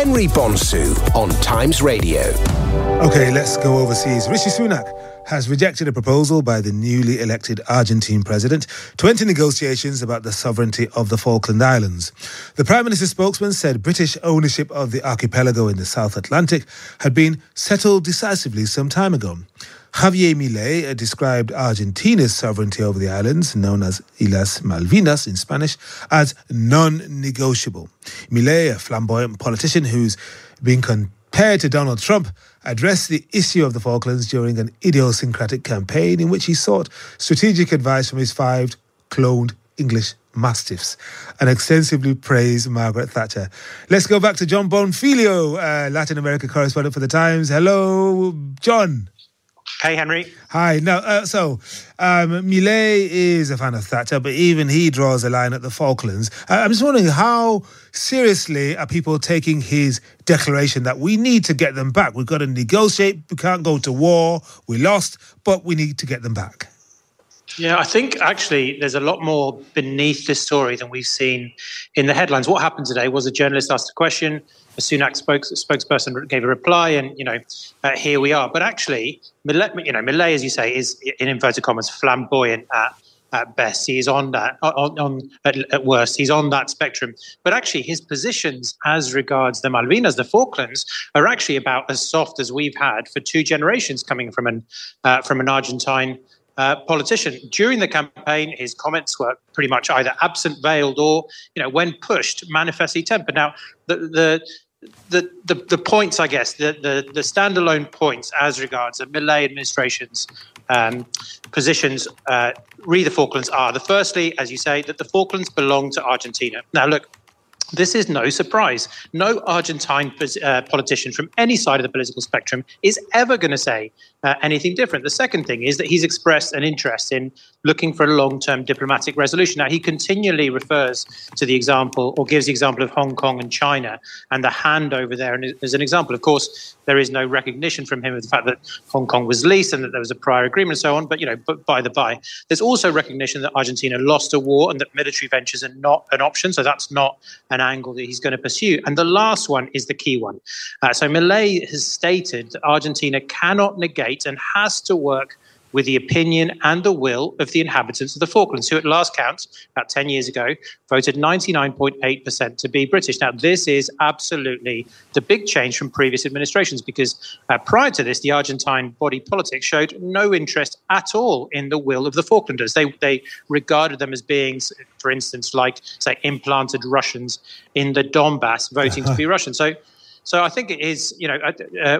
Henry Bonsu on Times Radio. OK, let's go overseas. Rishi Sunak has rejected a proposal by the newly elected Argentine president to enter negotiations about the sovereignty of the Falkland Islands. The Prime Minister's spokesman said British ownership of the archipelago in the South Atlantic had been settled decisively some time ago. Javier Milei described Argentina's sovereignty over the islands, known as Islas Malvinas in Spanish, as non-negotiable. Milei, a flamboyant politician who's been compared to Donald Trump, addressed the issue of the Falklands during an idiosyncratic campaign in which he sought strategic advice from his 5 cloned English mastiffs and extensively praised Margaret Thatcher. Let's go back to Jon Bonfiglio, Latin America correspondent for The Times. Hello, John. Hey, Henry. Hi. Now, Milei is a fan of Thatcher, but even he draws a line at the Falklands. I'm just wondering, how seriously are people taking his declaration that we need to get them back? We've got to negotiate. We can't go to war. We lost, but we need to get them back. Yeah, I think actually there's a lot more beneath this story than we've seen in the headlines. What happened today was a journalist asked a question, a Sunak spokesperson gave a reply, and, here we are. But actually, Milei, as you say, is, in inverted commas, flamboyant at best. He's on that, at worst, he's on that spectrum. But actually, his positions as regards the Malvinas, the Falklands, are actually about as soft as we've had for 2 generations, coming from an Argentine politician. During the campaign, his comments were pretty much either absent, veiled, or, when pushed, manifestly tempered. Now, the points, I guess, the standalone points as regards the Milei administration's positions re the Falklands are, the firstly, as you say, that the Falklands belong to Argentina. Now, look, this is no surprise. No Argentine politician from any side of the political spectrum is ever going to say anything different. The second thing is that he's expressed an interest in looking for a long-term diplomatic resolution. Now, he continually refers to the example, or gives the example, of Hong Kong and China and the handover there as an example. Of course, there is no recognition from him of the fact that Hong Kong was leased and that there was a prior agreement and so on, but, by the by. There's also recognition that Argentina lost a war and that military ventures are not an option, so that's not an angle that he's going to pursue. And the last one is the key one. So Milei has stated that Argentina cannot negate and has to work with the opinion and the will of the inhabitants of the Falklands, who at last count, about 10 years ago, voted 99.8% to be British. Now, this is absolutely the big change from previous administrations, because prior to this, the Argentine body politic showed no interest at all in the will of the Falklanders. They regarded them as being, for instance, like, say, implanted Russians in the Donbass voting to be Russian. So I think it is,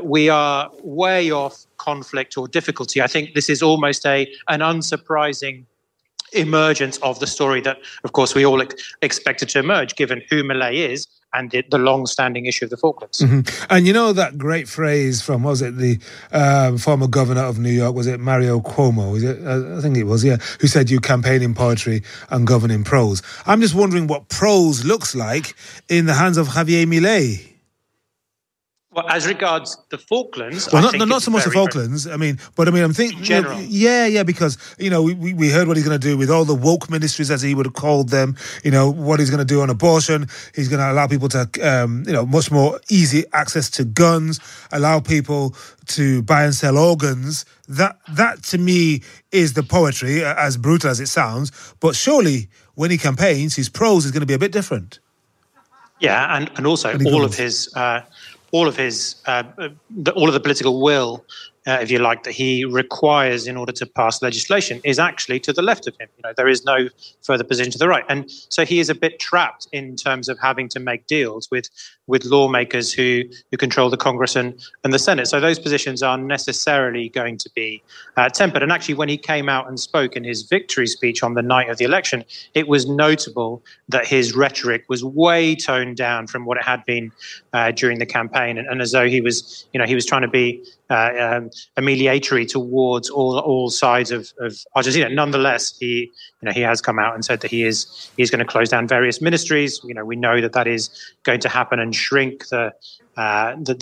we are way off conflict or difficulty. I think this is almost an unsurprising emergence of the story that, of course, we all expected to emerge, given who Milei is and the long-standing issue of the Falklands. Mm-hmm. And you know that great phrase from, the former governor of New York, Mario Cuomo? I think it was, yeah, who said, "You campaign in poetry and govern in prose." I'm just wondering what prose looks like in the hands of Javier Milei. Well, as regards the Falklands, not so much the Falklands. I'm thinking general. Because we heard what he's going to do with all the woke ministries, as he would have called them. What he's going to do on abortion. He's going to allow people to, much more easy access to guns. Allow people to buy and sell organs. That to me is the poetry, as brutal as it sounds. But surely, when he campaigns, his prose is going to be a bit different. Yeah, and also all of the political will, if you like, that he requires in order to pass legislation is actually to the left of him. There is no further position to the right. And so he is a bit trapped in terms of having to make deals with lawmakers who control the Congress and the Senate. So those positions are necessarily going to be tempered. And actually, when he came out and spoke in his victory speech on the night of the election, it was notable that his rhetoric was way toned down from what it had been during the campaign. And as though he was, trying to be amelioratory towards all sides of Argentina. Nonetheless, he has come out and said that he's going to close down various ministries. We know that is going to happen and shrink the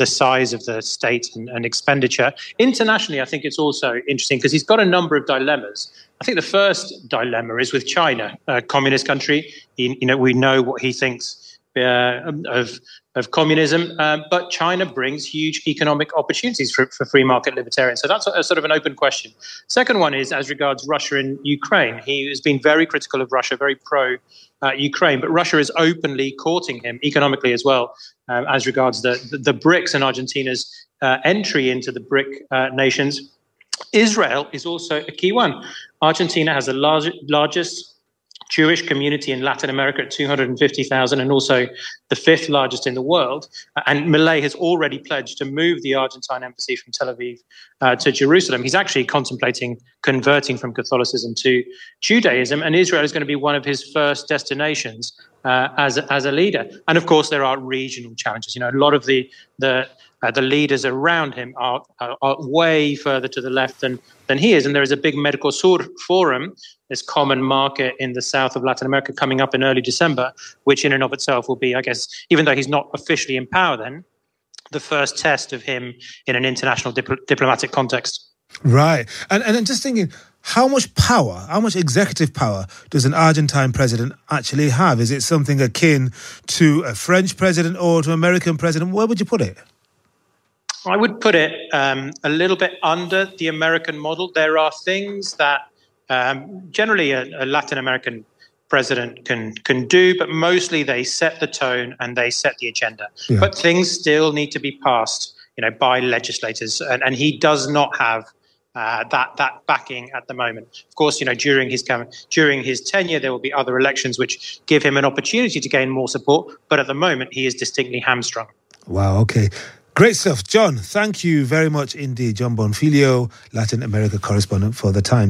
size of the state and expenditure. Internationally, I think it's also interesting because he's got a number of dilemmas. I think the first dilemma is with China, a communist country. We know what he thinks of communism, but China brings huge economic opportunities for free market libertarians. So that's a sort of an open question. Second one is as regards Russia and Ukraine. He has been very critical of Russia, very pro-Ukraine, but Russia is openly courting him economically as well, as regards the BRICS and Argentina's entry into the BRIC nations. Israel is also a key one. Argentina has the largest Jewish community in Latin America at 250,000, and also the fifth largest in the world. And Milei has already pledged to move the Argentine embassy from Tel Aviv to Jerusalem. He's actually contemplating converting from Catholicism to Judaism, and Israel is going to be one of his first destinations as a leader. And of course, there are regional challenges. You know, a lot of the leaders around him are way further to the left than he is. And there is a big Mercosur forum, this common market in the south of Latin America, coming up in early December, which in and of itself will be, I guess, even though he's not officially in power then, the first test of him in an international diplomatic context. Right. And I'm just thinking, how much executive power does an Argentine president actually have? Is it something akin to a French president or to an American president? Where would you put it? I would put it a little bit under the American model. There are things that generally a Latin American president can do, but mostly they set the tone and they set the agenda. Yeah. But things still need to be passed, you know, by legislators, and he does not have that backing at the moment. Of course, you know, during his tenure, there will be other elections which give him an opportunity to gain more support. But at the moment, he is distinctly hamstrung. Wow. Okay. Great stuff, John. Thank you very much indeed. Jon Bonfiglio, Latin America correspondent for The Times.